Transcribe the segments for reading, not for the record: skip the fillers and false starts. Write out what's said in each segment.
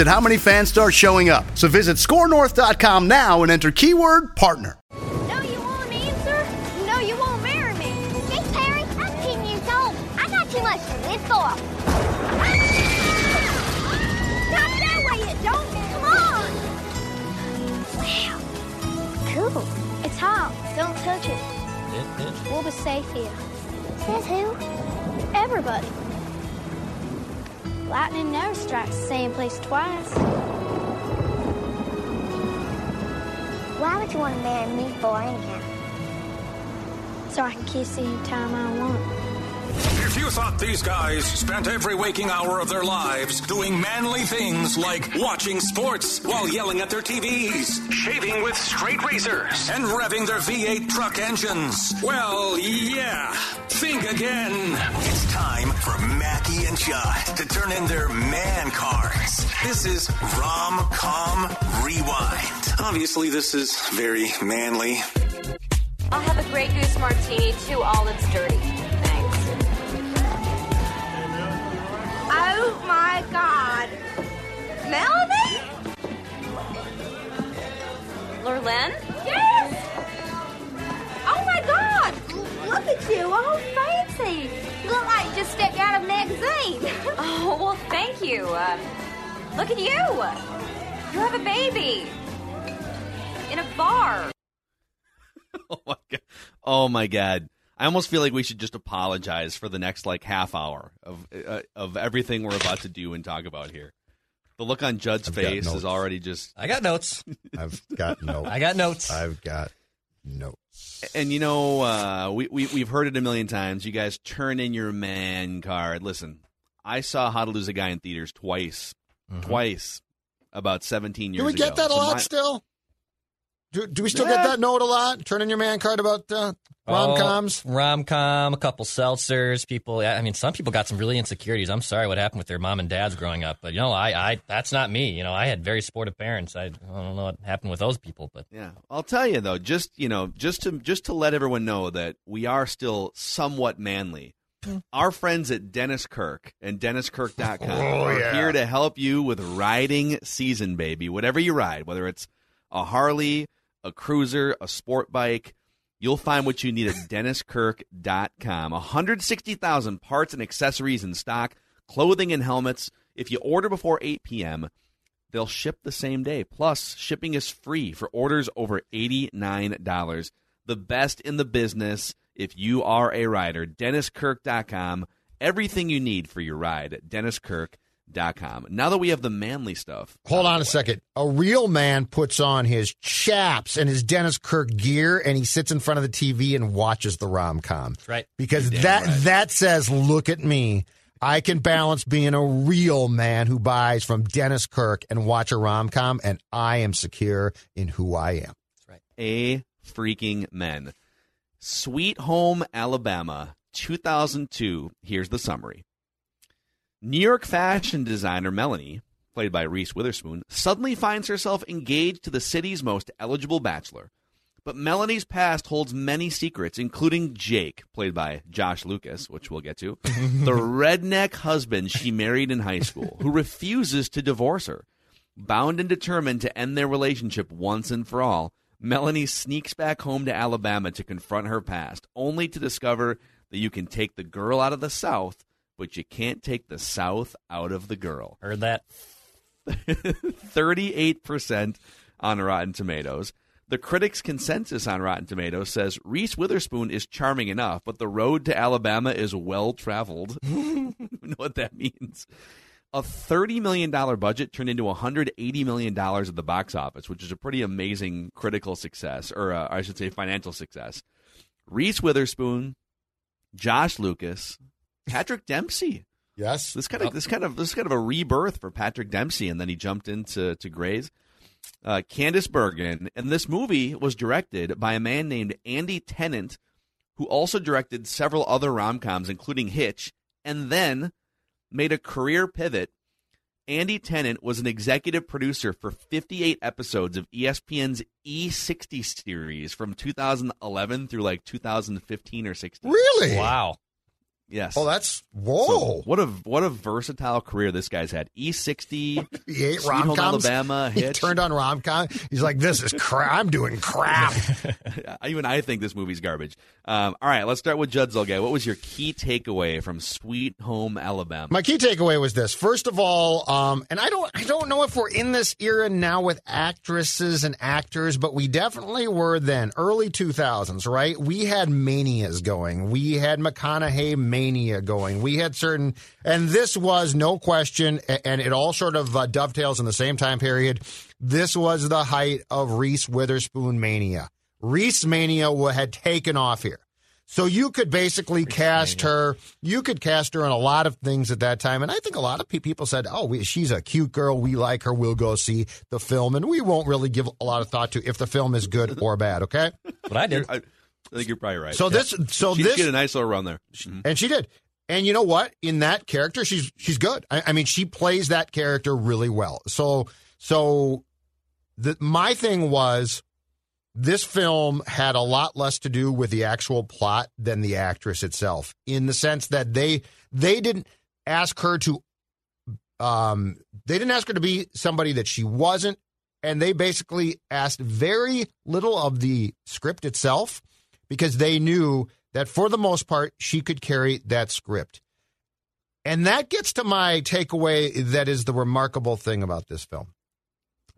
at how many fans start showing up. So visit scorenorth.com now and enter keyword partner. No, you won't answer. No, you won't marry me. Big Perry, I'm 10 years old. I got too much to live for. Not that way, you don't. Come on. Wow. Cool. It's hot. Don't touch it. We'll be safe here. Says who? Everybody. Lightning never strikes the same place twice. Why would you want to marry me for anyhow? So I can kiss any time I want. If you thought these guys spent every waking hour of their lives doing manly things like watching sports while yelling at their TVs, shaving with straight razors, and revving their V8 truck engines, well, yeah, think again. It's time for Mackey and Judd to turn in their man cards. This is Rom Com Rewind. Obviously, this is very manly. I'll have a Grey Goose martini, 2 olives dirty. Thanks. Oh my God. Melody? Lurlen? Yes! Oh my God! Look at you, all fancy. You look like you just stepped out of a magazine. Oh, well, thank you. Look at you. You have a baby. In a bar. Oh my God. Oh my God. I almost feel like we should just apologize for the next like half hour of everything we're about to do and talk about here. The look on Judd's face is already just. I got notes. I've got notes. I got notes. I've got notes. And you know, we've heard it a million times. You guys turn in your man card. Listen, I saw How to Lose a Guy in theaters twice, about 17 years ago. Do we get that a lot still? Do we still get that note a lot? Turn in your man card about rom-coms? Rom-com, a couple seltzers. People, I mean, some people got some really insecurities. I'm sorry what happened with their mom and dads growing up. But, you know, I that's not me. You know, I had very sportive parents. I don't know what happened with those people. But yeah, I'll tell you, though, just to let everyone know that we are still somewhat manly. Our friends at Dennis Kirk and DennisKirk.com are here to help you with riding season, baby. Whatever you ride, whether it's a Harley, a cruiser, a sport bike, you'll find what you need at DennisKirk.com. 160,000 parts and accessories in stock, clothing and helmets. If you order before 8 p.m., they'll ship the same day. Plus, shipping is free for orders over $89. The best in the business if you are a rider. DennisKirk.com. Everything you need for your ride at DennisKirk.com. Now that we have the manly stuff. Hold on a second. A real man puts on his chaps and his Dennis Kirk gear, and he sits in front of the TV and watches the rom-com. That's right. Because that says, look at me. I can balance being a real man who buys from Dennis Kirk and watch a rom-com, and I am secure in who I am. That's right. A freaking men. Sweet Home Alabama, 2002. Here's the summary. New York fashion designer Melanie, played by Reese Witherspoon, suddenly finds herself engaged to the city's most eligible bachelor. But Melanie's past holds many secrets, including Jake, played by Josh Lucas, which we'll get to, the redneck husband she married in high school, who refuses to divorce her. Bound and determined to end their relationship once and for all, Melanie sneaks back home to Alabama to confront her past, only to discover that you can take the girl out of the South, but you can't take the South out of the girl. Heard that? 38% on Rotten Tomatoes. The critics' consensus on Rotten Tomatoes says Reese Witherspoon is charming enough, but the road to Alabama is well-traveled. You know what that means. A $30 million budget turned into $180 million at the box office, which is a pretty amazing critical success, or I should say financial success. Reese Witherspoon, Josh Lucas, Patrick Dempsey. Yes. This kind of a rebirth for Patrick Dempsey, and then he jumped into Grey's. Candace Bergen, and this movie was directed by a man named Andy Tennant, who also directed several other rom-coms, including Hitch, and then made a career pivot. Andy Tennant was an executive producer for 58 episodes of ESPN's E60 series from 2011 through like 2015 or 16. Really? Wow. Yes. Oh, that's whoa! So what a versatile career this guy's had. E60, Sweet Home Alabama, Hitch. He turned on rom com. He's like, this is crap. I'm doing crap. Even I think this movie's garbage. All right, let's start with Judd Zulgad. What was your key takeaway from Sweet Home Alabama? My key takeaway was this. First of all, and I don't know if we're in this era now with actresses and actors, but we definitely were then. Early 2000s, right? We had manias going. We had McConaughey mania going. We had certain, and this was no question, and it all sort of dovetails in the same time period. This was the height of Reese Witherspoon mania. Reese mania had taken off here. So you could basically cast her in a lot of things at that time. And I think a lot of people said, she's a cute girl. We like her. We'll go see the film. And we won't really give a lot of thought to if the film is good or bad. Okay. But I did. I think you're probably right. So she did a nice little run there, and she did. And you know what? In that character, she's good. I mean, she plays that character really well. So my thing was, this film had a lot less to do with the actual plot than the actress itself, in the sense that they didn't ask her to, be somebody that she wasn't, and they basically asked very little of the script itself, because they knew that, for the most part, she could carry that script. And that gets to my takeaway that is the remarkable thing about this film.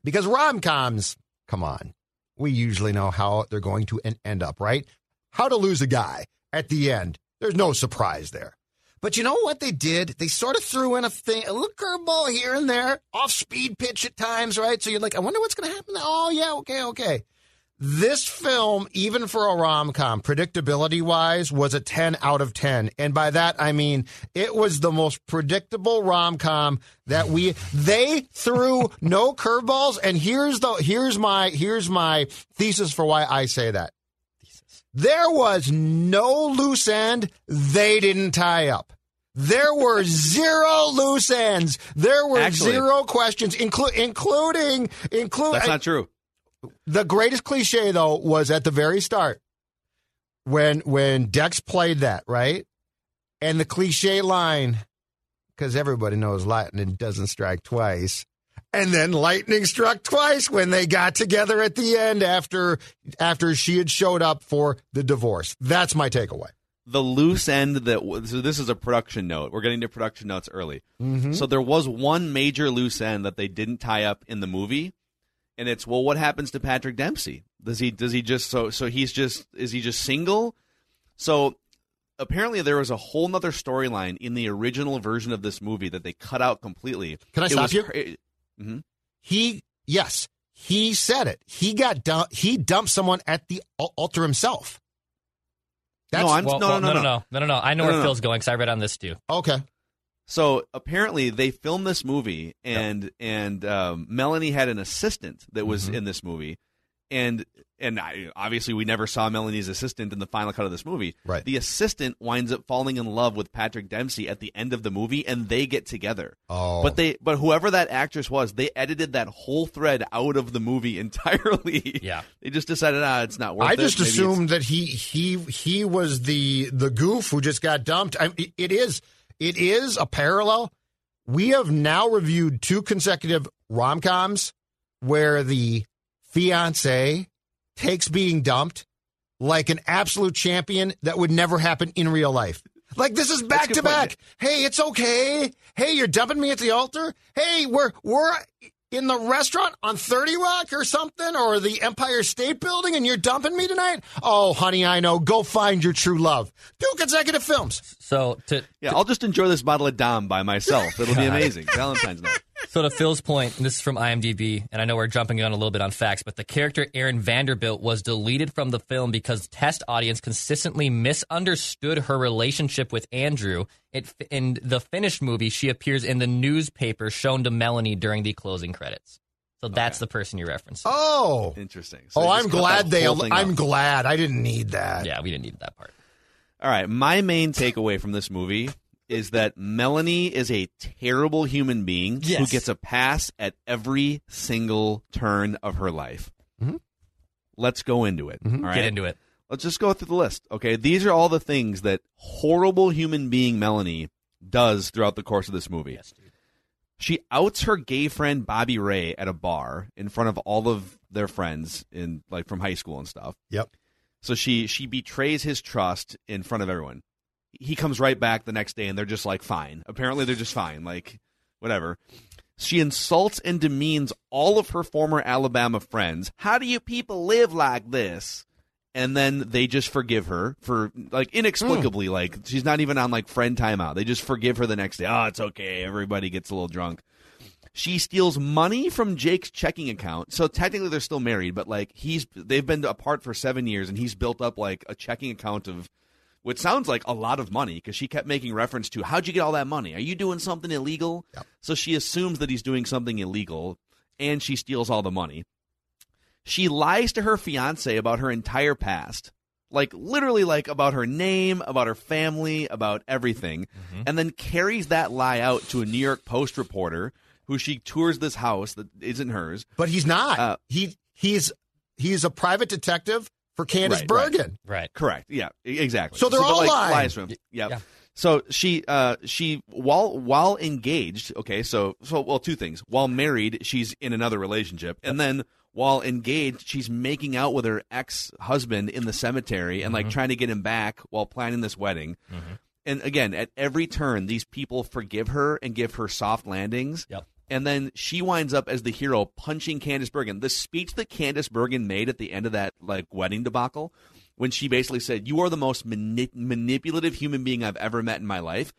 Because rom-coms, come on, we usually know how they're going to end up, right? How to Lose a Guy at the end. There's no surprise there. But you know what they did? They sort of threw in a little curveball here and there, off-speed pitch at times, right? So you're like, I wonder what's going to happen. Oh, yeah, okay. This film, even for a rom-com, predictability-wise, was a 10 out of 10. And by that, I mean, it was the most predictable rom-com that they threw no curveballs. And here's my thesis for why I say that. There was no loose end they didn't tie up. There were zero loose ends. There were zero questions, including. That's not true. The greatest cliche, though, was at the very start when Dex played that, right? And the cliche line, because everybody knows lightning doesn't strike twice. And then lightning struck twice when they got together at the end after she had showed up for the divorce. That's my takeaway. The loose end so this is a production note. We're getting to production notes early. Mm-hmm. So there was one major loose end that they didn't tie up in the movie. And it's, well, what happens to Patrick Dempsey? Does he just is he just single? So apparently there was a whole nother storyline in the original version of this movie that they cut out completely. Can I stop you? Mm-hmm. He said it. He dumped someone at the altar himself. No. I know where Phil's going because I read on this too. Okay. So apparently they filmed this movie, and Melanie had an assistant that was in this movie, and obviously we never saw Melanie's assistant in the final cut of this movie. Right. The assistant winds up falling in love with Patrick Dempsey at the end of the movie, and they get together. Oh. But whoever that actress was, they edited that whole thread out of the movie entirely. Yeah. They just decided, it's not worth it. I just assumed that he was the goof who just got dumped. It is a parallel. We have now reviewed two consecutive rom-coms where the fiancé takes being dumped like an absolute champion that would never happen in real life. Like, this is back-to-back. Hey, it's okay. Hey, you're dumping me at the altar. Hey, we're in the restaurant on 30 Rock or something, or the Empire State Building, and you're dumping me tonight? Oh, honey, I know. Go find your true love. 2 consecutive films. So I'll just enjoy this bottle of Dom by myself. It'll be amazing. Valentine's night. So to Phil's point, and this is from IMDb, and I know we're jumping on a little bit on facts, but the character Erin Vanderbilt was deleted from the film because the test audience consistently misunderstood her relationship with Andrew. In the finished movie, she appears in the newspaper shown to Melanie during the closing credits. So that's the person you're referencing. Oh, interesting. So I'm glad I didn't need that. Yeah, we didn't need that part. All right, my main takeaway from this movie is that Melanie is a terrible human being who gets a pass at every single turn of her life. Mm-hmm. Let's go into it. Mm-hmm. All right? Get into it. Let's just go through the list. Okay, these are all the things that horrible human being Melanie does throughout the course of this movie. Yes, dude. She outs her gay friend Bobby Ray at a bar in front of all of their friends in from high school and stuff. Yep. So she betrays his trust in front of everyone. He comes right back the next day, and they're just fine. Apparently, they're just fine. Whatever. She insults and demeans all of her former Alabama friends. How do you people live like this? And then they just forgive her for, inexplicably. She's not even on, friend timeout. They just forgive her the next day. Oh, it's okay. Everybody gets a little drunk. She steals money from Jake's checking account. So technically, they're still married, but, they've been apart for 7 years, and he's built up, a checking account of which sounds like a lot of money, because she kept making reference to, how'd you get all that money? Are you doing something illegal? Yep. So she assumes that he's doing something illegal, and she steals all the money. She lies to her fiancé about her entire past, about her name, about her family, about everything, and then carries that lie out to a New York Post reporter who she tours this house that isn't hers. But he's not. He's a private detective for Candace Bergen. Right. Correct. Yeah, exactly. So they're all lies. Yeah. So she while engaged, okay, so 2 things. While married, she's in another relationship. And then while engaged, she's making out with her ex-husband in the cemetery and trying to get him back while planning this wedding. Mm-hmm. And again, at every turn, these people forgive her and give her soft landings. Yep. And then she winds up as the hero punching Candace Bergen. The speech that Candace Bergen made at the end of that wedding debacle, when she basically said, you are the most manipulative human being I've ever met in my life.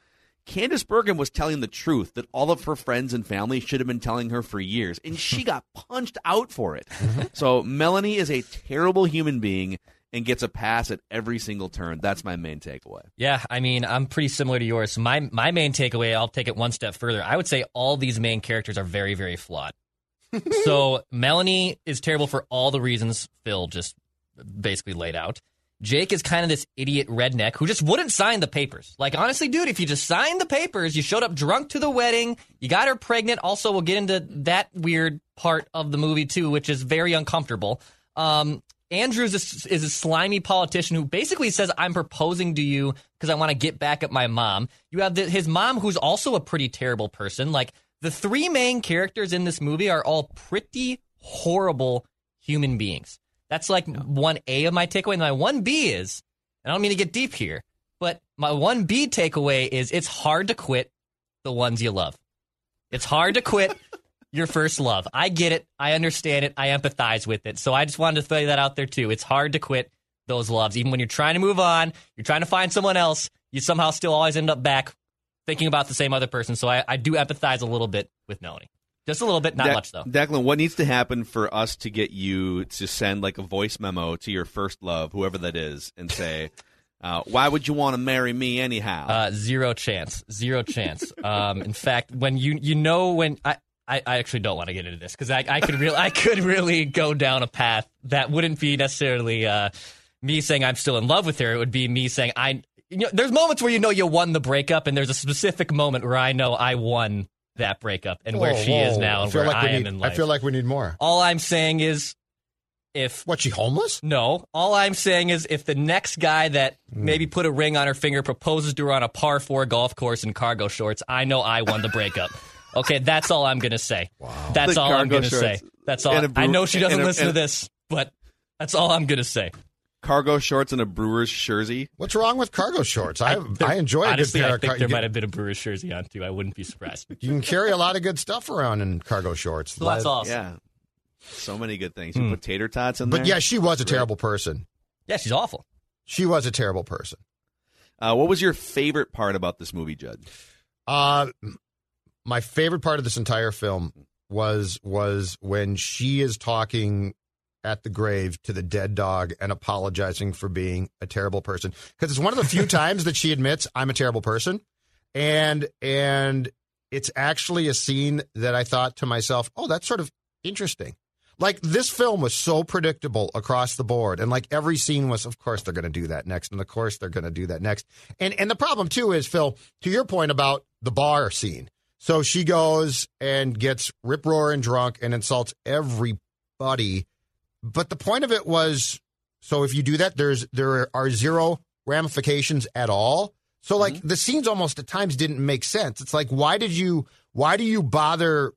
Candace Bergen was telling the truth that all of her friends and family should have been telling her for years. And she got punched out for it. So Melanie is a terrible human being and gets a pass at every single turn. That's my main takeaway. Yeah, I mean, I'm pretty similar to yours. My main takeaway, I'll take it one step further. I would say all these main characters are very, very flawed. So Melanie is terrible for all the reasons Phil just basically laid out. Jake is kind of this idiot redneck who just wouldn't sign the papers. Honestly, dude, if you just signed the papers, you showed up drunk to the wedding, you got her pregnant. Also, we'll get into that weird part of the movie, too, which is very uncomfortable. Andrews is a slimy politician who basically says, I'm proposing to you because I want to get back at my mom. You have his mom, who's also a pretty terrible person. The 3 main characters in this movie are all pretty horrible human beings. That's 1A of my takeaway. And my 1B is, and I don't mean to get deep here, but my 1B takeaway is it's hard to quit the ones you love. It's hard to quit your first love. I get it. I understand it. I empathize with it. So I just wanted to throw that out there, too. It's hard to quit those loves. Even when you're trying to move on, you're trying to find someone else, you somehow still always end up back thinking about the same other person. So I do empathize a little bit with Melanie. Just a little bit, not much, though. Declan, what needs to happen for us to get you to send a voice memo to your first love, whoever that is, and say, why would you want to marry me anyhow? Zero chance. In fact, when I actually don't want to get into this because I could really go down a path that wouldn't be necessarily me saying I'm still in love with her. It would be me saying there's moments where you won the breakup, and there's a specific moment where I know I won that breakup and where she is now and where I am in life. I feel like we need more. All I'm saying is she homeless? No. All I'm saying is if the next guy that maybe put a ring on her finger proposes to her on a par 4 golf course in cargo shorts, I know I won the breakup. Okay, that's all I'm going to say. Wow. That's all I'm going to say. That's all. I know she doesn't listen to this, but that's all I'm going to say. cargo shorts and a Brewers jersey. What's wrong with cargo shorts? I enjoy a good pair of cargo shorts. Honestly, I think there might have been a Brewers jersey on, too. I wouldn't be surprised. You can carry a lot of good stuff around in cargo shorts. Well, that's awesome. Yeah. So many good things. You put tater tots in there. But, yeah, she was a terrible person. Yeah, she's awful. She was a terrible person. What was your favorite part about this movie, Judd? My favorite part of this entire film was when she is talking at the grave to the dead dog and apologizing for being a terrible person. Because it's one of the few times that she admits, I'm a terrible person. And it's actually a scene that I thought to myself, oh, that's sort of interesting. Like, this film was so predictable across the board. And, like, every scene was, of course, they're going to do that next. And, of course, they're going to do that next. And the problem, too, is, Phil, to your point about the bar scene. So she goes and gets rip-roaring drunk and insults everybody. But the point of it was, so if you do that, there are zero ramifications at all. So, like, the scenes almost at times didn't make sense. It's like, why do you bother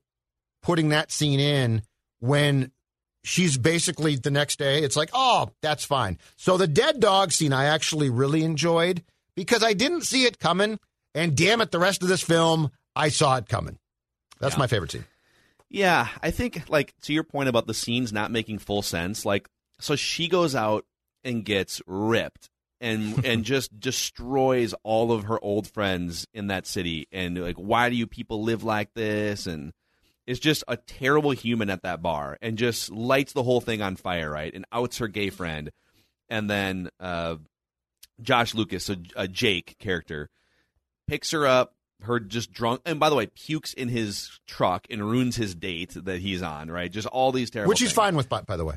putting that scene in when she's basically the next day? It's like, oh, that's fine. So the dead dog scene I actually really enjoyed because I didn't see it coming. And damn it, the rest of this film, I saw it coming. That's my favorite scene. Yeah, I think, like, to your point about the scenes not making full sense, like, so she goes out and gets ripped and just destroys all of her old friends in that city. And, like, why do you people live like this? And is just a terrible human at that bar and just lights the whole thing on fire, right? And outs her gay friend. And then Josh Lucas, a Jake character, picks her up. Her just drunk, and by the way, pukes in his truck and ruins his date that he's on, right? Just all these terrible things. Which he's fine with, by the way.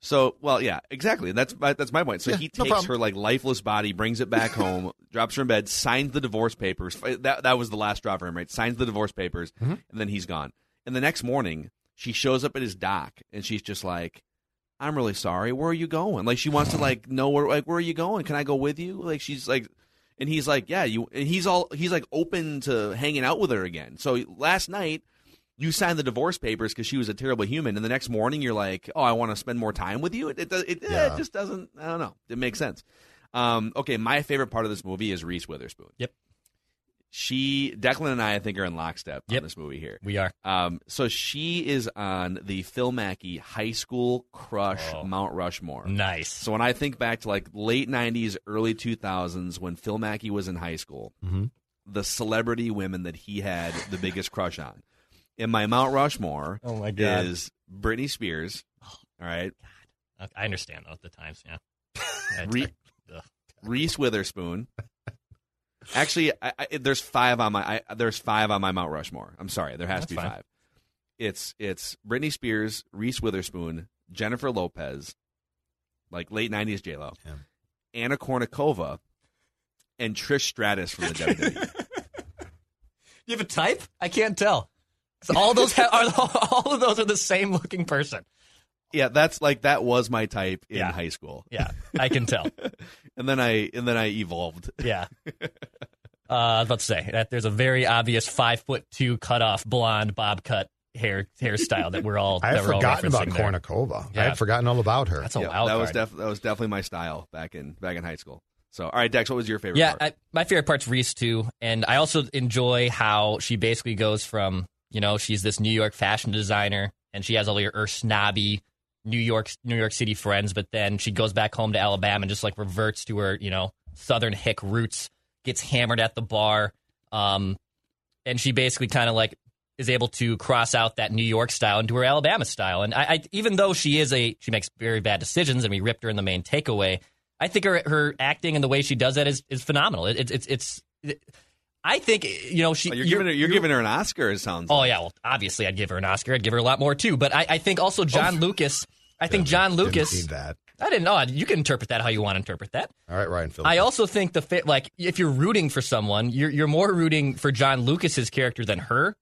So, well, yeah, exactly. That's my point. So he takes her, like, lifeless body, brings it back home, drops her in bed, signs the divorce papers. That was the last straw for him, right? Signs the divorce papers, and then he's gone. And the next morning, she shows up at his dock, and she's just like, I'm really sorry. Where are you going? Like, she wants to, like, know where are you going? Can I go with you? Like, she's like... And he's like, yeah, you. And he's like open to hanging out with her again. So last night, you signed the divorce papers because she was a terrible human, and the next morning you're like, oh, I want to spend more time with you. It just doesn't. I don't know. It makes sense. Okay, my favorite part of this movie is Reese Witherspoon. Yep. Declan and I think, are in lockstep on this movie here. We are. So she is on the Phil Mackey High School Crush Mount Rushmore. Nice. So when I think back to, like, late 90s, early 2000s, when Phil Mackey was in high school, the celebrity women that he had the biggest crush on. And my Mount Rushmore is Britney Spears. Oh, all right. God. I understand, though, at the times, yeah. Reese Witherspoon. Actually, there's five on my Mount Rushmore. I'm sorry, there has to be five. It's Britney Spears, Reese Witherspoon, Jennifer Lopez, like late '90s J-Lo, Anna Kournikova, and Trish Stratus from the WWE. You have a type? I can't tell. All of those are the same looking person. Yeah, that's like that was my type in high school. Yeah, I can tell. And then I evolved. Yeah. I was about to say that there's a very obvious 5'2" cut off blonde bob cut hairstyle that we're all. I had forgotten about Kournikova. Yeah. I had forgotten all about her. That's a wild card. That was definitely my style back in high school. So, all right, Dex, what was your favorite part? My favorite part's Reese too, and I also enjoy how she basically goes from, you know, she's this New York fashion designer and she has all her snobby New York City friends, but then she goes back home to Alabama and just, like, reverts to her, you know, Southern hick roots, gets hammered at the bar, and she basically kind of, like, is able to cross out that New York style into her Alabama style. And I even though she makes very bad decisions, and we ripped her in the main takeaway, I think her acting and the way she does that is phenomenal. I think, you know, she... You're giving her an Oscar, it sounds like. Oh, yeah, well, obviously I'd give her an Oscar. I'd give her a lot more, too. But I think also John Lucas... I think John Lucas... Didn't see that. I didn't know. You can interpret that how you want to interpret that. All right, Ryan Phillips. I also think, like, if you're rooting for someone, you're more rooting for John Lucas's character than her.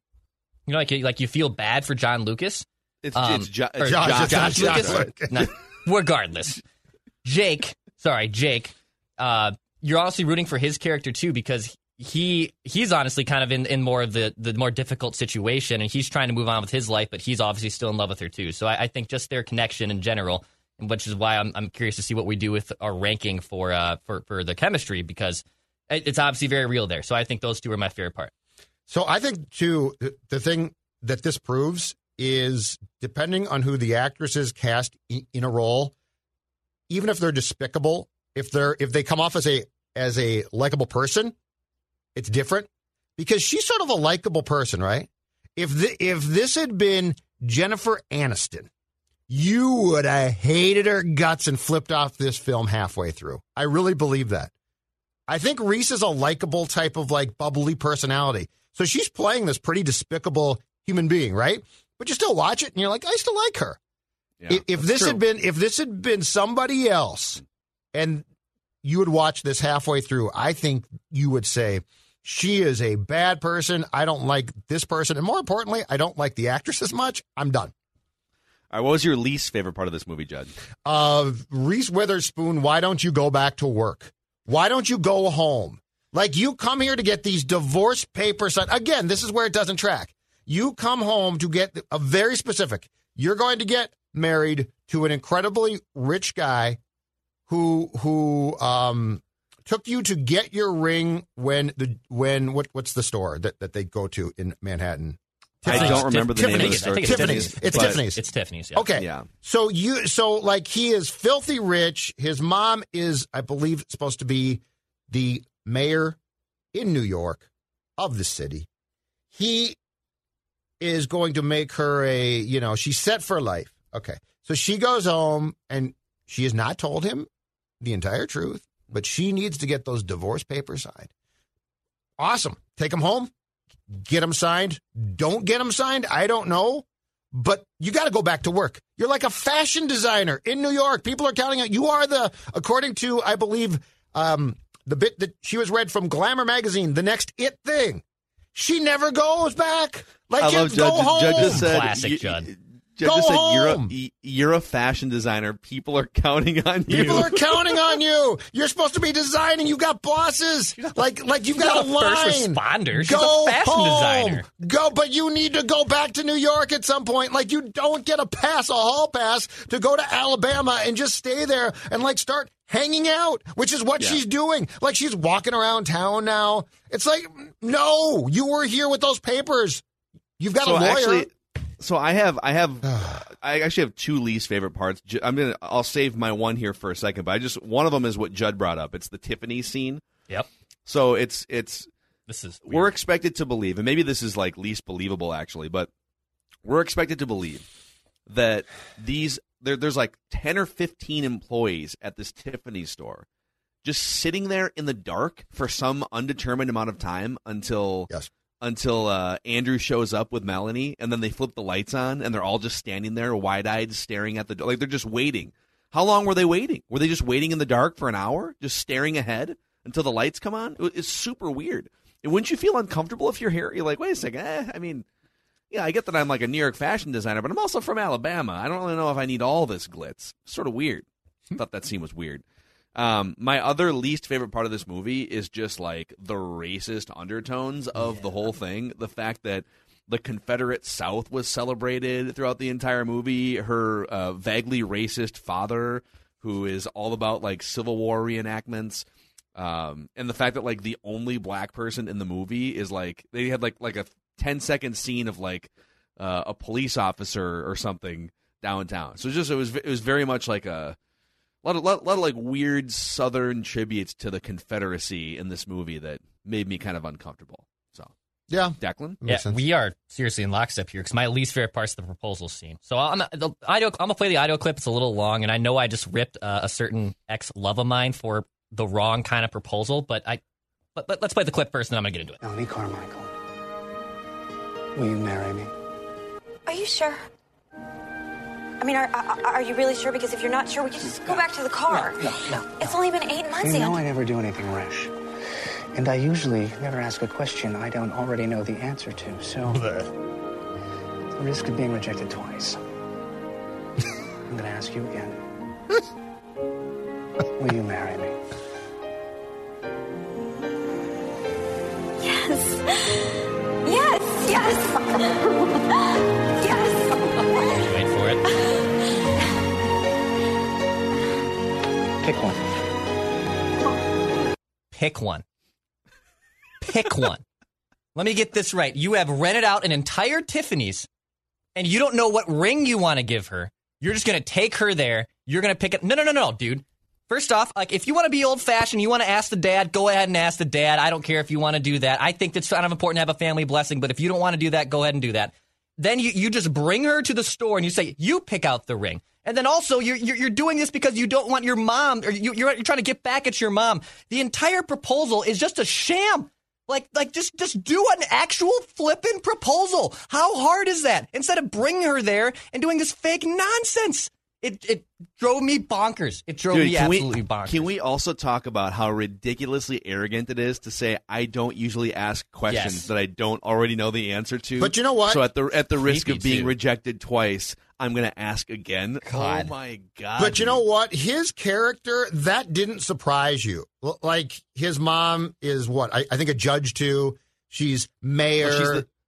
You know, like you feel bad for John Lucas. It's Josh Lucas. Right. No, regardless. Jake. You're honestly rooting for his character, too, because... He's honestly kind of in more of the more difficult situation, and he's trying to move on with his life, but he's obviously still in love with her too. So I think just their connection in general which is why I'm curious to see what we do with our ranking for the chemistry, because it's obviously very real there. So I think those two are my favorite part. So I think, too, the thing that this proves is, depending on who the actress is cast in a role, even if they're despicable, if they come off as a likable person, it's different, because she's sort of a likable person, right? If this had been Jennifer Aniston, you would have hated her guts and flipped off this film halfway through. I really believe that. I think Reese is a likable type of, like, bubbly personality. So she's playing this pretty despicable human being, right? But you still watch it and you're like, I still like her. Yeah, if this had been somebody else, and you would watch this halfway through, I think you would say, she is a bad person. I don't like this person. And more importantly, I don't like the actress as much. I'm done. All right, what was your least favorite part of this movie, Judd? Reese Witherspoon, why don't you go back to work? Why don't you go home? Like, you come here to get these divorce papers. Again, this is where it doesn't track. You come home to get a very specific. You're going to get married to an incredibly rich guy who took you to get your ring what's the store that they go to in Manhattan? Tiffany's. I don't remember the name of the store. I think it's Tiffany's. It's Tiffany's. Yeah. Okay. Yeah. So he is filthy rich. His mom is, I believe, supposed to be the mayor in New York of the city. He is going to make her she's set for life. Okay. So she goes home, and she has not told him the entire truth, but she needs to get those divorce papers signed. Awesome. Take them home. Get them signed. Don't get them signed. I don't know. But you got to go back to work. You're like a fashion designer in New York. People are counting on you. According to, I believe, the bit that she was read from Glamour magazine, the next it thing. She never goes back. Like, you go home. Judge just said, classic Judd. You're a fashion designer. People are counting on you. People are counting on you. You're supposed to be designing. You got bosses. Like you've got a line. First responder. She's go a fashion home. Designer. Go, but you need to go back to New York at some point. Like, you don't get a hall pass to go to Alabama and just stay there and start hanging out, which is what she's doing. Like, she's walking around town now. It's like, no, you were here with those papers. You've got a lawyer. So I actually have two least favorite parts. I'll save my one here for a second, but one of them is what Judd brought up. It's the Tiffany scene. Yep. So we're expected to believe, and maybe this is like least believable actually, but we're expected to believe that there's like 10 or 15 employees at this Tiffany store just sitting there in the dark for some undetermined amount of time until Andrew shows up with Melanie, and then they flip the lights on, and they're all just standing there wide-eyed staring at the door. Like, they're just waiting. How long were they waiting? Were they just waiting in the dark for an hour, just staring ahead until the lights come on? It's super weird. And wouldn't you feel uncomfortable if you're here? You're like, wait a second. I get that I'm like a New York fashion designer, but I'm also from Alabama. I don't really know if I need all this glitz. Sort of weird. I thought that scene was weird. My other least favorite part of this movie is just like the racist undertones of the whole thing. The fact that the Confederate South was celebrated throughout the entire movie. Her vaguely racist father, who is all about like Civil War reenactments. And the fact that like the only black person in the movie is like, they had like a 10-second scene of like a police officer or something downtown. So it was very much like a lot of like weird Southern tributes to the Confederacy in this movie that made me kind of uncomfortable. So Declan, we are seriously in lockstep here, because my least favorite part's the proposal scene. So I'm gonna play the audio clip. It's a little long, and I know I just ripped a certain ex love of mine for the wrong kind of proposal, but let's play the clip first, and then I'm gonna get into it. Melanie Carmichael, will you marry me? Are you sure? I mean, are you really sure? Because if you're not sure, would you just go back to the car? No. It's only been 8 months. You know I never do anything rash. And I usually never ask a question I don't already know the answer to, so... the risk of being rejected twice. I'm going to ask you again. Will you marry me? Yes. Yes. Yes. Yes. Wait for it. Pick one. Pick one. Pick one. Let me get this right. You have rented out an entire Tiffany's, and you don't know what ring you want to give her. You're just going to take her there. You're going to pick it. No, dude. First off, like, if you want to be old-fashioned, you want to ask the dad, go ahead and ask the dad. I don't care if you want to do that. I think that's kind of important to have a family blessing, but if you don't want to do that, go ahead and do that. Then you just bring her to the store and you say, you pick out the ring. And then also, you're doing this because you don't want your mom, or you're trying to get back at your mom. The entire proposal is just a sham. Like just do an actual flippin' proposal. How hard is that? Instead of bringing her there and doing this fake nonsense. It drove me bonkers. It drove me absolutely bonkers. Can we also talk about how ridiculously arrogant it is to say, I don't usually ask questions that I don't already know the answer to? But you know what? So at the risk of being rejected twice, I'm going to ask again. God. Oh, my God. But you know what? His character, that didn't surprise you. Like, his mom is what? I think a judge, too. She's mayor.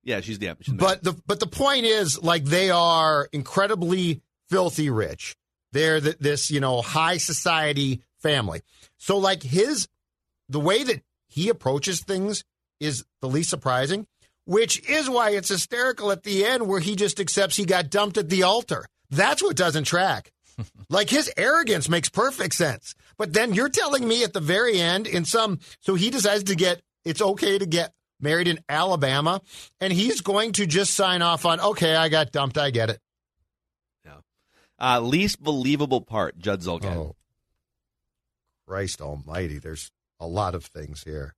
Well, she's the mayor. But the point is, like, they are incredibly filthy rich. They're this, high society family. So, like, the way that he approaches things is the least surprising, which is why it's hysterical at the end where he just accepts he got dumped at the altar. That's what doesn't track. Like, his arrogance makes perfect sense. But then you're telling me at the very end so he decides to it's okay to get married in Alabama, and he's going to just sign off on, okay, I got dumped, I get it. Least believable part, Judd Zulgad. Oh, Christ almighty. There's a lot of things here.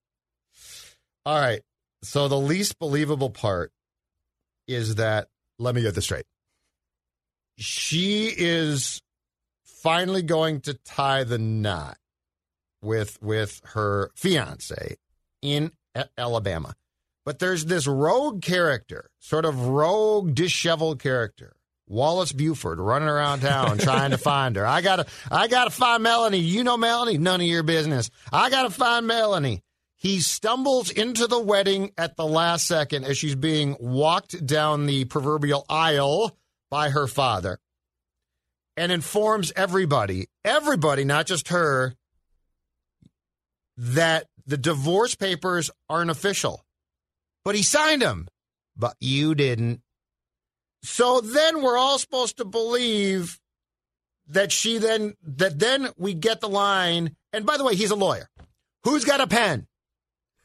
All right. So the least believable part is that, let me get this straight. She is finally going to tie the knot with her fiancé in Alabama. But there's this rogue character, sort of rogue, disheveled character. Wallace Buford running around town trying to find her. I gotta find Melanie. You know Melanie? None of your business. I gotta find Melanie. He stumbles into the wedding at the last second as she's being walked down the proverbial aisle by her father and informs everybody, not just her, that the divorce papers aren't official. But he signed them. But you didn't. So then we're all supposed to believe that then we get the line. And by the way, he's a lawyer. Who's got a pen?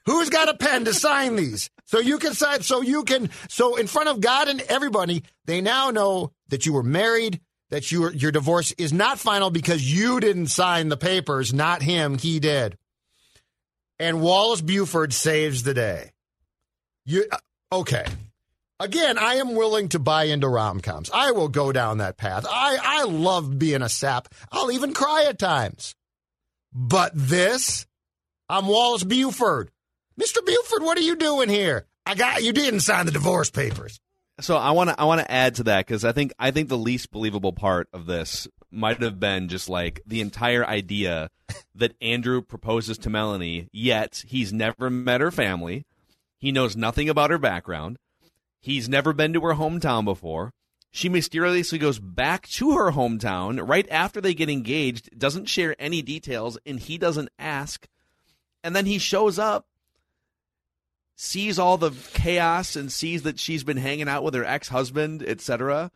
Who's got a pen to sign these? So in front of God and everybody, they now know that you were married, that your divorce is not final because you didn't sign the papers, not him, he did. And Wallace Buford saves the day. Okay. Again, I am willing to buy into rom-coms. I will go down that path. I love being a sap. I'll even cry at times. But this, I'm Wallace Buford. Mr. Buford, what are you doing here? You didn't sign the divorce papers. So I want to add to that because I think the least believable part of this might have been just like the entire idea that Andrew proposes to Melanie, yet he's never met her family. He knows nothing about her background. He's never been to her hometown before. She mysteriously goes back to her hometown right after they get engaged, doesn't share any details, and he doesn't ask. And then he shows up, sees all the chaos, and sees that she's been hanging out with her ex-husband, etc.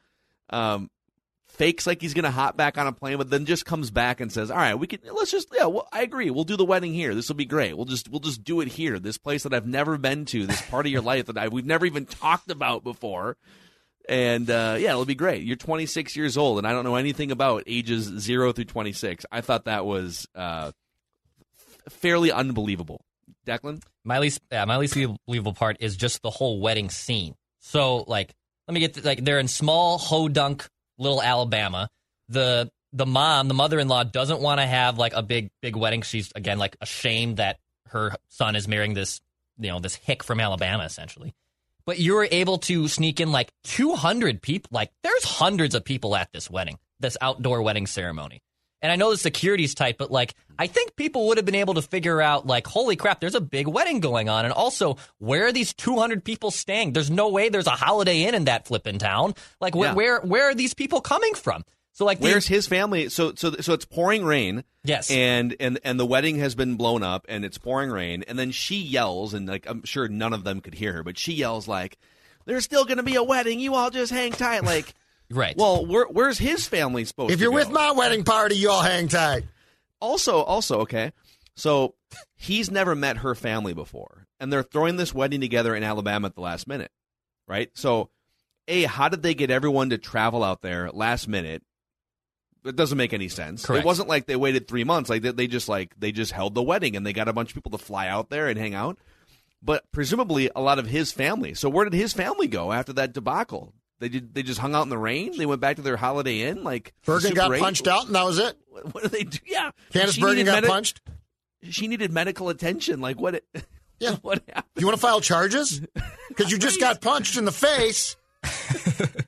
Fakes like he's going to hop back on a plane, but then just comes back and says, all right, I agree. We'll do the wedding here. This will be great. We'll just do it here. This place that I've never been to, this part of your life that we've never even talked about before. And it'll be great. You're 26 years old and I don't know anything about ages 0 through 26. I thought that was fairly unbelievable. Declan? My least believable part is just the whole wedding scene. So they're in small ho-dunk little Alabama. The mother-in-law doesn't want to have like a big wedding. She's again like ashamed that her son is marrying this, this hick from Alabama essentially. But you were able to sneak in like 200 people. Like there's hundreds of people at this wedding, this outdoor wedding ceremony. And I know the security's tight, but like I think people would have been able to figure out like, holy crap, there's a big wedding going on. And also, where are these 200 people staying? There's no way there's a Holiday Inn in that flipping town. Like where are these people coming from? So like, where's his family? So it's pouring rain. Yes. And the wedding has been blown up, and it's pouring rain. And then she yells, and like I'm sure none of them could hear her, but she yells like, "There's still going to be a wedding. You all just hang tight." Like, right. Well, where's his family supposed to go? If you're with my wedding party, you all hang tight. Also, okay. So he's never met her family before, and they're throwing this wedding together in Alabama at the last minute, right? So, A, how did they get everyone to travel out there last minute? It doesn't make any sense. Correct. It wasn't like they waited 3 months. Like they just held the wedding, and they got a bunch of people to fly out there and hang out. But presumably a lot of his family. So where did his family go after that debacle? They just hung out in the rain. They went back to their Holiday Inn. Like Bergen got punched out, and that was it. What did they do? Yeah, Candace Bergen got punched. She needed medical attention. Like what? Yeah. What happened? You want to file charges because you just got punched in the face? It's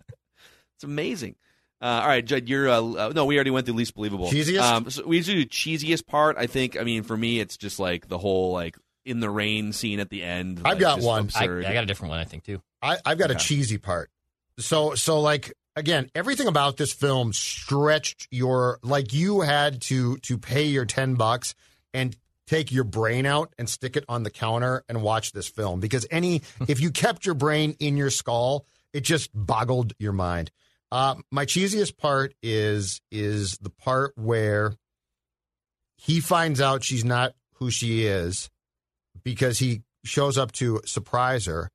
amazing. All right, Judd, you're no. We already went through least believable. Cheesiest. So we usually do cheesiest part. I think. I mean, for me, it's just like the whole like in the rain scene at the end. I've got one. I got a different one. I think too. I've got a cheesy part. So like again, everything about this film stretched your like you had to pay your $10 and take your brain out and stick it on the counter and watch this film because if you kept your brain in your skull, it just boggled your mind. My cheesiest part is the part where he finds out she's not who she is because he shows up to surprise her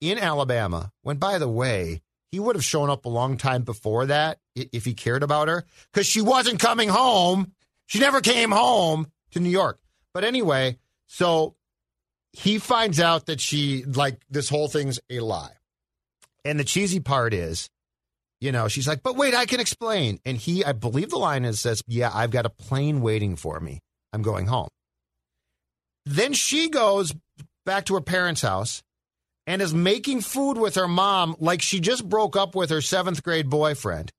in Alabama, when, by the way, he would have shown up a long time before that if he cared about her because she wasn't coming home. She never came home to New York. But anyway, so he finds out that she, like, this whole thing's a lie. And the cheesy part is, you know, she's like, but wait, I can explain. And he, I believe the line is, says, yeah, I've got a plane waiting for me. I'm going home. Then she goes back to her parents' house and is making food with her mom like she just broke up with her 7th-grade boyfriend.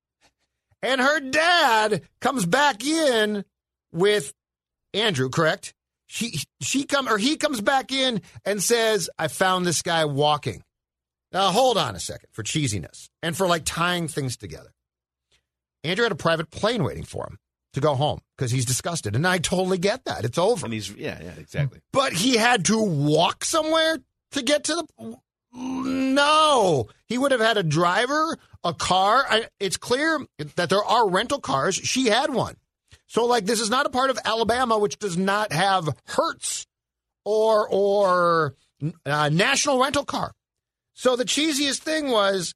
And her dad comes back in with Andrew, correct? He comes back in and says, I found this guy walking. Now, hold on a second for cheesiness and for, like, tying things together. Andrew had a private plane waiting for him to go home because he's disgusted, and I totally get that. It's over. And he's, yeah, exactly. But he had to walk somewhere to get to the... No. He would have had a driver, a car. It's clear that there are rental cars. She had one. So, like, this is not a part of Alabama which does not have Hertz or National Rental Car. So the cheesiest thing was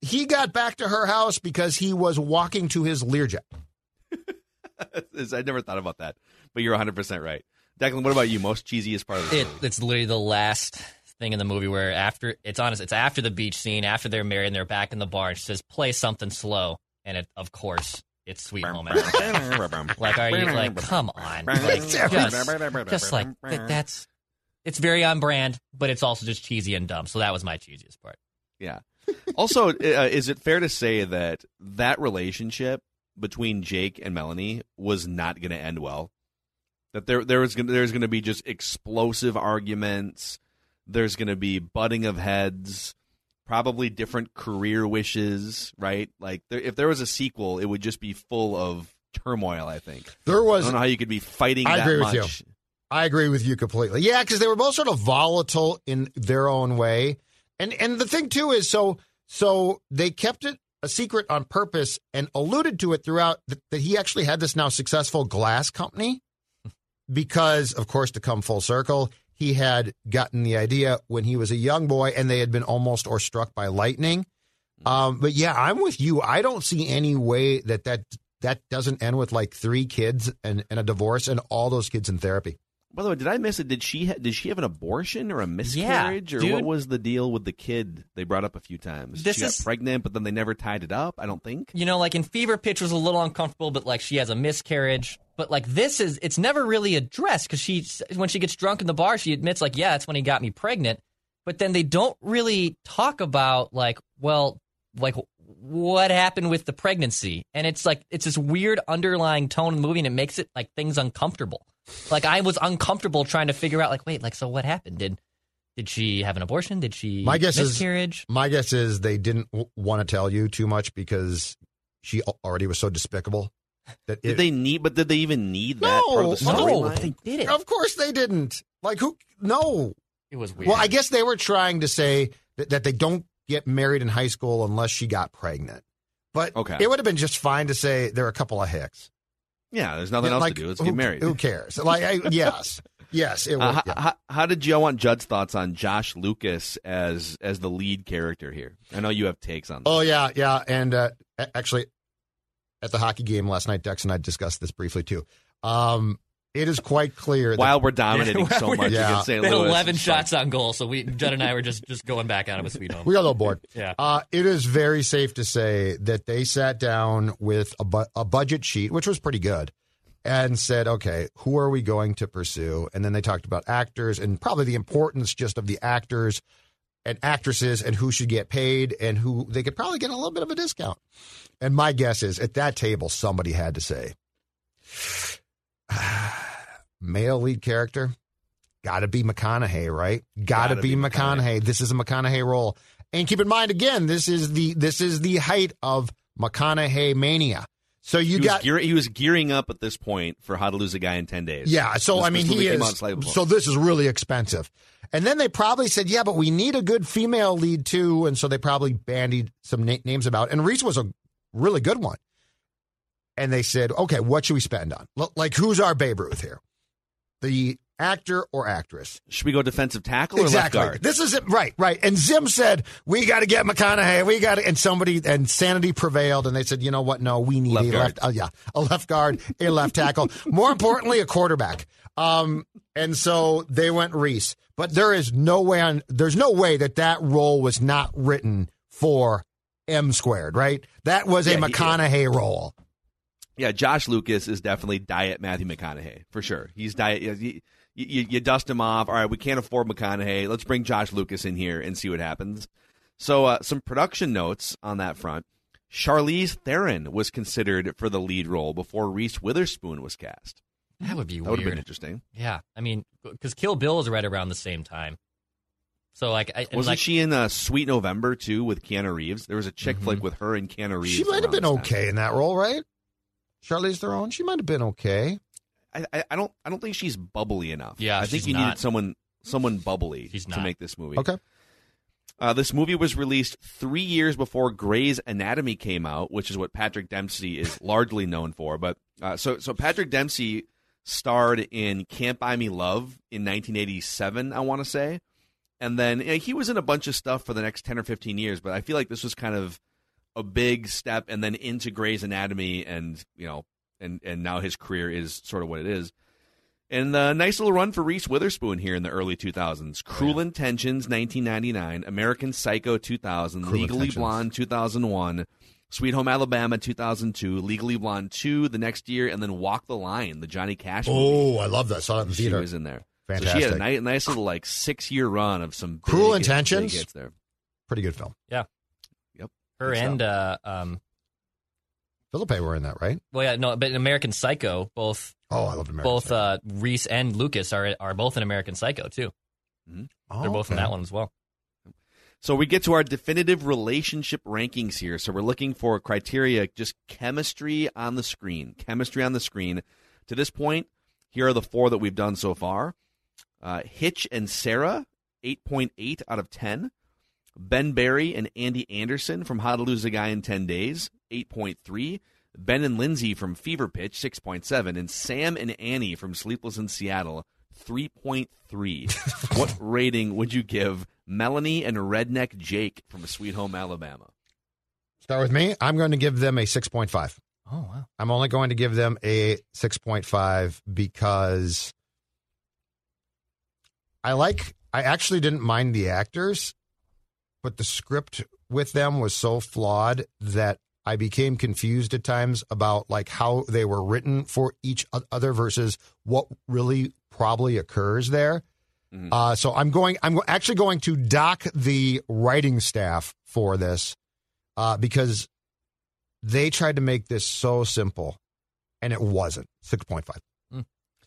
he got back to her house because he was walking to his Learjet. I never thought about that, but you're 100% right. Declan, what about you? Most cheesiest part of the movie? It's literally the last thing in the movie where it's after the beach scene, after they're married and they're back in the bar, and she says, play something slow. And it's Sweet Home Alabama. Like, are you like, come on. Like, just like, that's... It's very on brand, but it's also just cheesy and dumb. So that was my cheesiest part. Yeah. Also, is it fair to say that relationship between Jake and Melanie was not going to end well? That there's going to be just explosive arguments. There's going to be butting of heads. Probably different career wishes, right? Like if there was a sequel, it would just be full of turmoil. I think there was. I don't know how you could be fighting. I agree with you. I agree with you completely. Yeah, because they were both sort of volatile in their own way. And the thing, too, is so they kept it a secret on purpose and alluded to it throughout that he actually had this now successful glass company because, of course, to come full circle, he had gotten the idea when he was a young boy and they had been almost or struck by lightning. But, yeah, I'm with you. I don't see any way that doesn't end with, like, 3 kids and a divorce and all those kids in therapy. By the way, did I miss it? Did she have an abortion or a miscarriage? Yeah, or what was the deal with the kid they brought up a few times? She got pregnant, but then they never tied it up, I don't think. You know, like in Fever Pitch was a little uncomfortable, but like she has a miscarriage. But like this is, it's never really addressed because when she gets drunk in the bar, she admits like, yeah, that's when he got me pregnant. But then they don't really talk about like, well, like what happened with the pregnancy. And it's like, it's this weird underlying tone in the movie and it makes it like things uncomfortable. Like, I was uncomfortable trying to figure out, like, wait, like, so what happened? Did she have an abortion? Did she miscarriage? My guess is they didn't want to tell you too much because she already was so despicable. That did they need? But did they even need that? No, part of the story? No, they didn't. Of course they didn't. Like who? No, it was weird. Well, I guess they were trying to say that they don't get married in high school unless she got pregnant. But it would have been just fine to say they're a couple of hicks. Yeah, there's nothing else to do. Let's get married. Who cares? Like, yes. It was, how did you? I want Judd's thoughts on Josh Lucas as the lead character here. I know you have takes on that. Oh yeah, and actually. At the hockey game last night, Dex and I discussed this briefly, too. It is quite clear. While we're dominating so much against St. Louis. They had 11 shots on goal, so Judd and I were just going back out of a Sweet Home. We got a little bored. Yeah. It is very safe to say that they sat down with a budget sheet, which was pretty good, and said, okay, who are we going to pursue? And then they talked about actors and probably the importance just of the actors and actresses and who should get paid and who they could probably get a little bit of a discount. And my guess is at that table, somebody had to say, male lead character, got to be McConaughey, right? Got to be McConaughey. This is a McConaughey role. And keep in mind, again, this is the height of McConaughey mania. So he was gearing up at this point for How to Lose a Guy in 10 Days. Yeah, so I mean he is. So this is really expensive. And then they probably said, yeah, but we need a good female lead too. And so they probably bandied some names about. And Reese was a really good one. And they said, okay, what should we spend on? Like who's our Babe Ruth here? The actor or actress? Should we go defensive tackle or left guard? This is it, right. And Zim said, we got to get McConaughey. And somebody, and sanity prevailed, and they said, you know what? No, we need a left guard, a left tackle. More importantly, a quarterback. And so they went Reese. But there's no way that role was not written for M squared, right? That was a McConaughey role. Yeah, Josh Lucas is definitely diet Matthew McConaughey, for sure. He's diet. You dust him off. All right, we can't afford McConaughey. Let's bring Josh Lucas in here and see what happens. So some production notes on that front. Charlize Theron was considered for the lead role before Reese Witherspoon was cast. That would be weird. That would have been interesting. Yeah, I mean, because Kill Bill is right around the same time. So wasn't she in Sweet November, too, with Keanu Reeves? There was a chick flick with her and Keanu Reeves. She might have been okay in that role, right? Charlize Theron, she might have been okay. I don't think she's bubbly enough. Yeah, I think you needed someone bubbly to make this movie. Okay. This movie was released 3 years before Grey's Anatomy came out, which is what Patrick Dempsey is largely known for. But so Patrick Dempsey starred in Can't Buy Me Love in 1987, I want to say, and then he was in a bunch of stuff for the next 10 or 15 years. But I feel like this was kind of a big step, and then into Grey's Anatomy, and and now his career is sort of what it is. And a nice little run for Reese Witherspoon here in the early 2000s. Cruel Intentions, 1999. American Psycho, 2000. Legally Blonde, 2001. Sweet Home Alabama, 2002. Legally Blonde 2 the next year, and then Walk the Line, the Johnny Cash movie. Oh, I love that. I saw that in the theater. She was in there. Fantastic. So she had a nice little 6-year run of some Cruel Intentions. Big hits there. Pretty good film. Yeah. Her and Philippe were in that, right? Well, yeah, no, but in American Psycho, both. Oh, I love American. Both Psycho. Reese and Lucas are both in American Psycho too. Mm-hmm. Oh, they're both in that one as well. So we get to our definitive relationship rankings here. So we're looking for criteria, just chemistry on the screen. To this point, here are the four that we've done so far: Hitch and Sarah, 8.8 out of 10. Ben Barry and Andy Anderson from How to Lose a Guy in 10 Days, 8.3. Ben and Lindsay from Fever Pitch, 6.7. And Sam and Annie from Sleepless in Seattle, 3.3. What rating would you give Melanie and Redneck Jake from Sweet Home Alabama? Start with me. I'm going to give them a 6.5. Oh, wow. I'm only going to give them a 6.5 because I actually didn't mind the actors. But the script with them was so flawed that I became confused at times about how they were written for each other versus what really probably occurs there. Mm-hmm. So I'm actually going to dock the writing staff for this because they tried to make this so simple, and it wasn't. 6.5. Mm.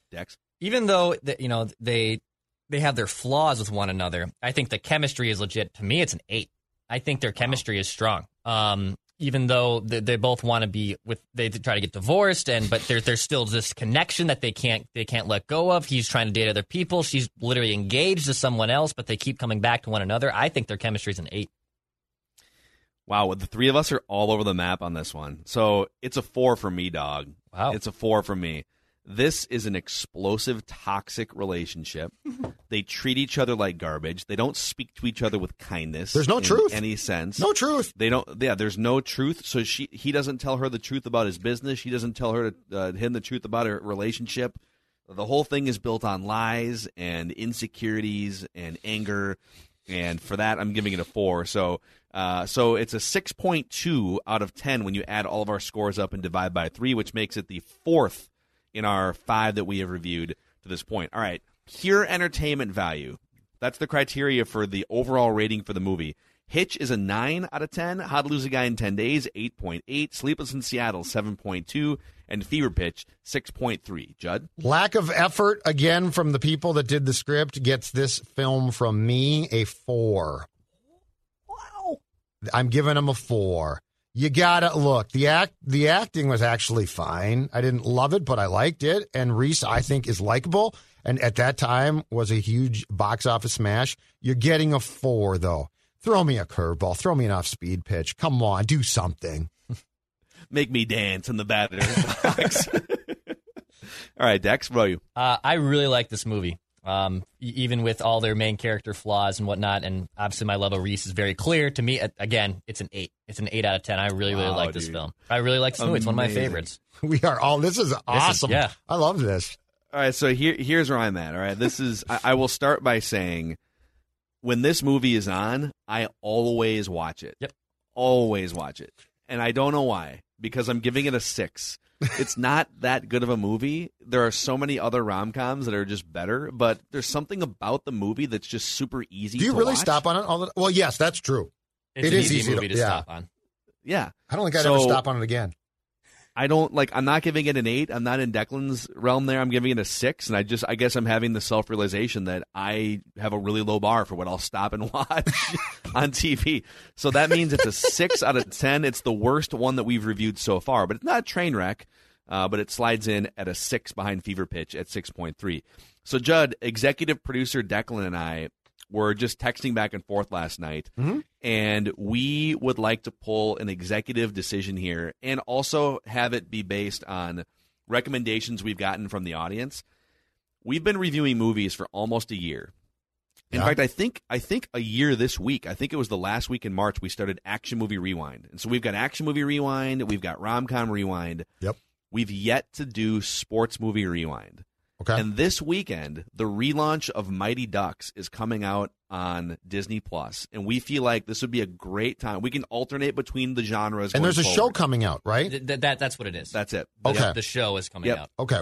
Dex, even though they have their flaws with one another. I think the chemistry is legit. To me, it's an 8. I think their chemistry is strong. even though they both want to be with, they try to get divorced, and but there's still this connection that they can't let go of. He's trying to date other people. She's literally engaged to someone else, but they keep coming back to one another. I think their chemistry is an 8. Wow, the three of us are all over the map on this one. So it's a 4 for me, dog. Wow, it's a 4 for me. This is an explosive, toxic relationship. They treat each other like garbage. They don't speak to each other with kindness. There's no truth in any sense. No truth. They don't. Yeah, there's no truth. So he doesn't tell her the truth about his business. She doesn't tell her him the truth about her relationship. The whole thing is built on lies and insecurities and anger. And for that, I'm giving it a 4. So it's a 6.2 out of 10 when you add all of our scores up and divide by 3, which makes it the 4th in our 5 that we have reviewed to this point. All right, pure entertainment value. That's the criteria for the overall rating for the movie. Hitch is a 9 out of 10. How to Lose a Guy in 10 Days, 8.8. Sleepless in Seattle, 7.2. And Fever Pitch, 6.3. Judd? Lack of effort, again, from the people that did the script, gets this film from me a 4. Wow. I'm giving him a 4. You gotta look. The acting was actually fine. I didn't love it, but I liked it. And Reese, I think, is likable. And at that time, was a huge box office smash. You're getting a 4, though. Throw me a curveball. Throw me an off-speed pitch. Come on, do something. Make me dance in the batter's box. All right, Dex, what about you? I really like this movie. Even with all their main character flaws and whatnot, and obviously my love of Reese is very clear to me. Again, it's an 8. It's an 8 out of 10. I really like this film. I really like this movie. It's one of my favorites. We are all. This is awesome. Yeah. I love this. All right, so here's where I'm at. All right, this is. I will start by saying, when this movie is on, I always watch it. Yep, always watch it, and I don't know why, because I'm giving it a 6. It's not that good of a movie. There are so many other rom-coms that are just better, but there's something about the movie that's just super easy to watch. Do you really stop on it all the, well, yes, that's true. It is easy to stop on. Yeah. I don't think I'd ever stop on it again. I'm not giving it an 8. I'm not in Declan's realm there. I'm giving it a 6, and I guess I'm having the self-realization that I have a really low bar for what I'll stop and watch on TV. So that means it's a 6 out of 10. It's the worst one that we've reviewed so far, but it's not a train wreck, but it slides in at a 6 behind Fever Pitch at 6.3. So, Judd, executive producer Declan and I were just texting back and forth last night, mm-hmm. and we would like to pull an executive decision here and also have it be based on recommendations we've gotten from the audience. We've been reviewing movies for almost a year. In fact, I think a year this week. I think it was the last week in March we started Action Movie Rewind. And so we've got Action Movie Rewind. We've got Rom Com Rewind. Yep. We've yet to do Sports Movie Rewind. Okay. And this weekend, the relaunch of Mighty Ducks is coming out on Disney+. And we feel like this would be a great time. We can alternate between the genres. And there's a show coming out, right? That's what it is. That's it. Okay. The show is coming out. Okay.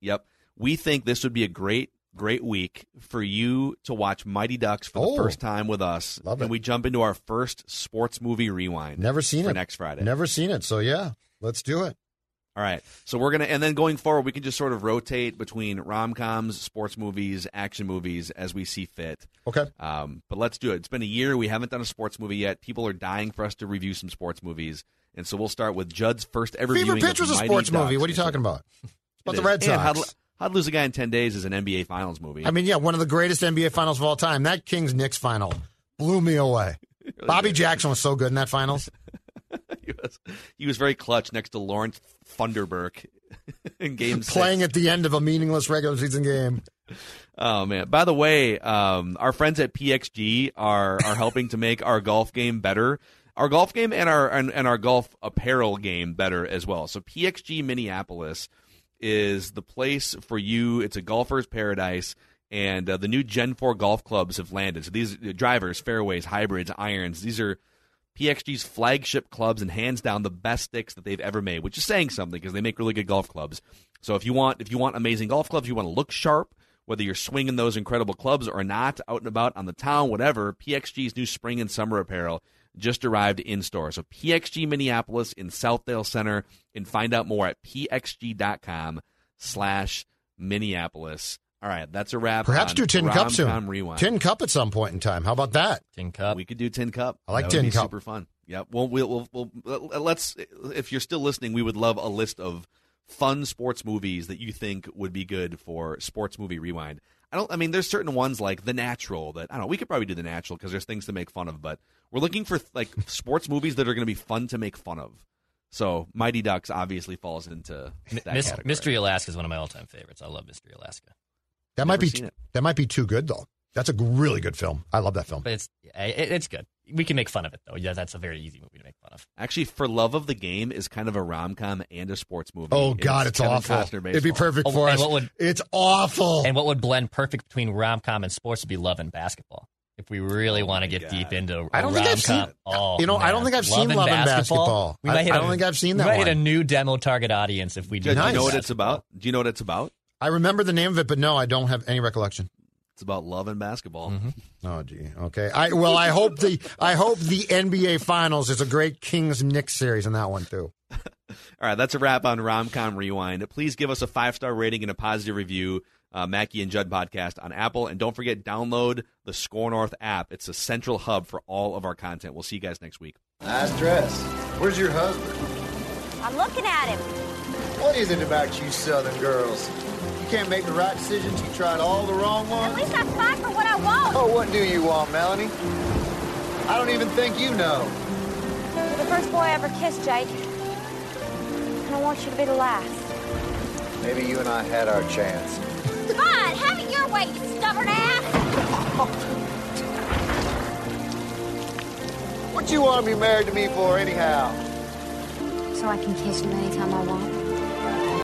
Yep. We think this would be a great week for you to watch Mighty Ducks for the first time with us. Love it. And we jump into our first Sports Movie Rewind. Never seen it. For next Friday. Never seen it. So, yeah, let's do it. All right, so we're going to, and then going forward, we can just sort of rotate between rom-coms, sports movies, action movies as we see fit. Okay. But let's do it. It's been a year. We haven't done a sports movie yet. People are dying for us to review some sports movies. And so we'll start with Judd's first ever viewing of Mighty Ducks. Fever Pitch was a sports movie. What are you talking about? It's about the Red Sox. How to Lose a Guy in 10 Days is an NBA Finals movie. I mean, yeah, one of the greatest NBA Finals of all time. That Kings-Knicks final blew me away. Bobby Jackson was so good in that finals. He was very clutch next to Lawrence Thunderburg in Game 6. Playing at the end of a meaningless regular season game. Oh, man. By the way, our friends at PXG are helping to make our golf game better. Our golf game and our golf apparel game better as well. So PXG Minneapolis is the place for you. It's a golfer's paradise. And the new Gen 4 golf clubs have landed. So these drivers, fairways, hybrids, irons, these are PXG's flagship clubs and hands down the best sticks that they've ever made, which is saying something because they make really good golf clubs. So if you want amazing golf clubs, you want to look sharp, whether you're swinging those incredible clubs or not, out and about on the town, whatever, PXG's new spring and summer apparel just arrived in store. So PXG Minneapolis in Southdale Center, and find out more at pxg.com/Minneapolis. All right, that's a wrap. Perhaps do Tin Cup soon. Rewind. Tin Cup at some point in time. How about that? Tin Cup. We could do Tin Cup. I like Tin Cup. Super fun. Yeah, well, let's. If you're still listening, we would love a list of fun sports movies that you think would be good for Sports Movie Rewind. I mean, there's certain ones like The Natural that I don't know. We could probably do The Natural because there's things to make fun of, but we're looking for like sports movies that are going to be fun to make fun of. So Mighty Ducks obviously falls into that category. Mystery Alaska is one of my all-time favorites. I love Mystery Alaska. That might be too good though. That's a really good film. I love that film. But it's good. We can make fun of it, though. Yeah, that's a very easy movie to make fun of. Actually, For Love of the Game is kind of a rom-com and a sports movie. Oh, God, it's awful. It'd be perfect for us. It's awful. And what would blend perfect between rom-com and sports would be Love and Basketball. If we really want to get deep into rom-com. You know, I don't think I've seen Love and Basketball. I don't think I've seen that one. We might hit a new demo target audience if we do. Do you know what it's about? Do you know what it's about? I remember the name of it, but no, I don't have any recollection. It's about love and basketball. Mm-hmm. Oh, gee. Okay. I hope the NBA Finals is a great Kings-Knicks series in that one, too. All right. That's a wrap on Rom-Com Rewind. Please give us a 5-star rating and a positive review, Mackey and Judd podcast on Apple. And don't forget, download the Score North app. It's a central hub for all of our content. We'll see you guys next week. Nice dress. Where's your husband? I'm looking at him. What is it about you Southern girls? Can't make the right decisions. You tried all the wrong ones. At least I fight for what I want. Oh, what do you want, Melanie? I don't even think you know. You're the first boy I ever kissed, Jake. And I want you to be the last. Maybe you and I had our chance. Fine, have it your way, you stubborn ass. What you want to be married to me for, anyhow? So I can kiss you anytime I want.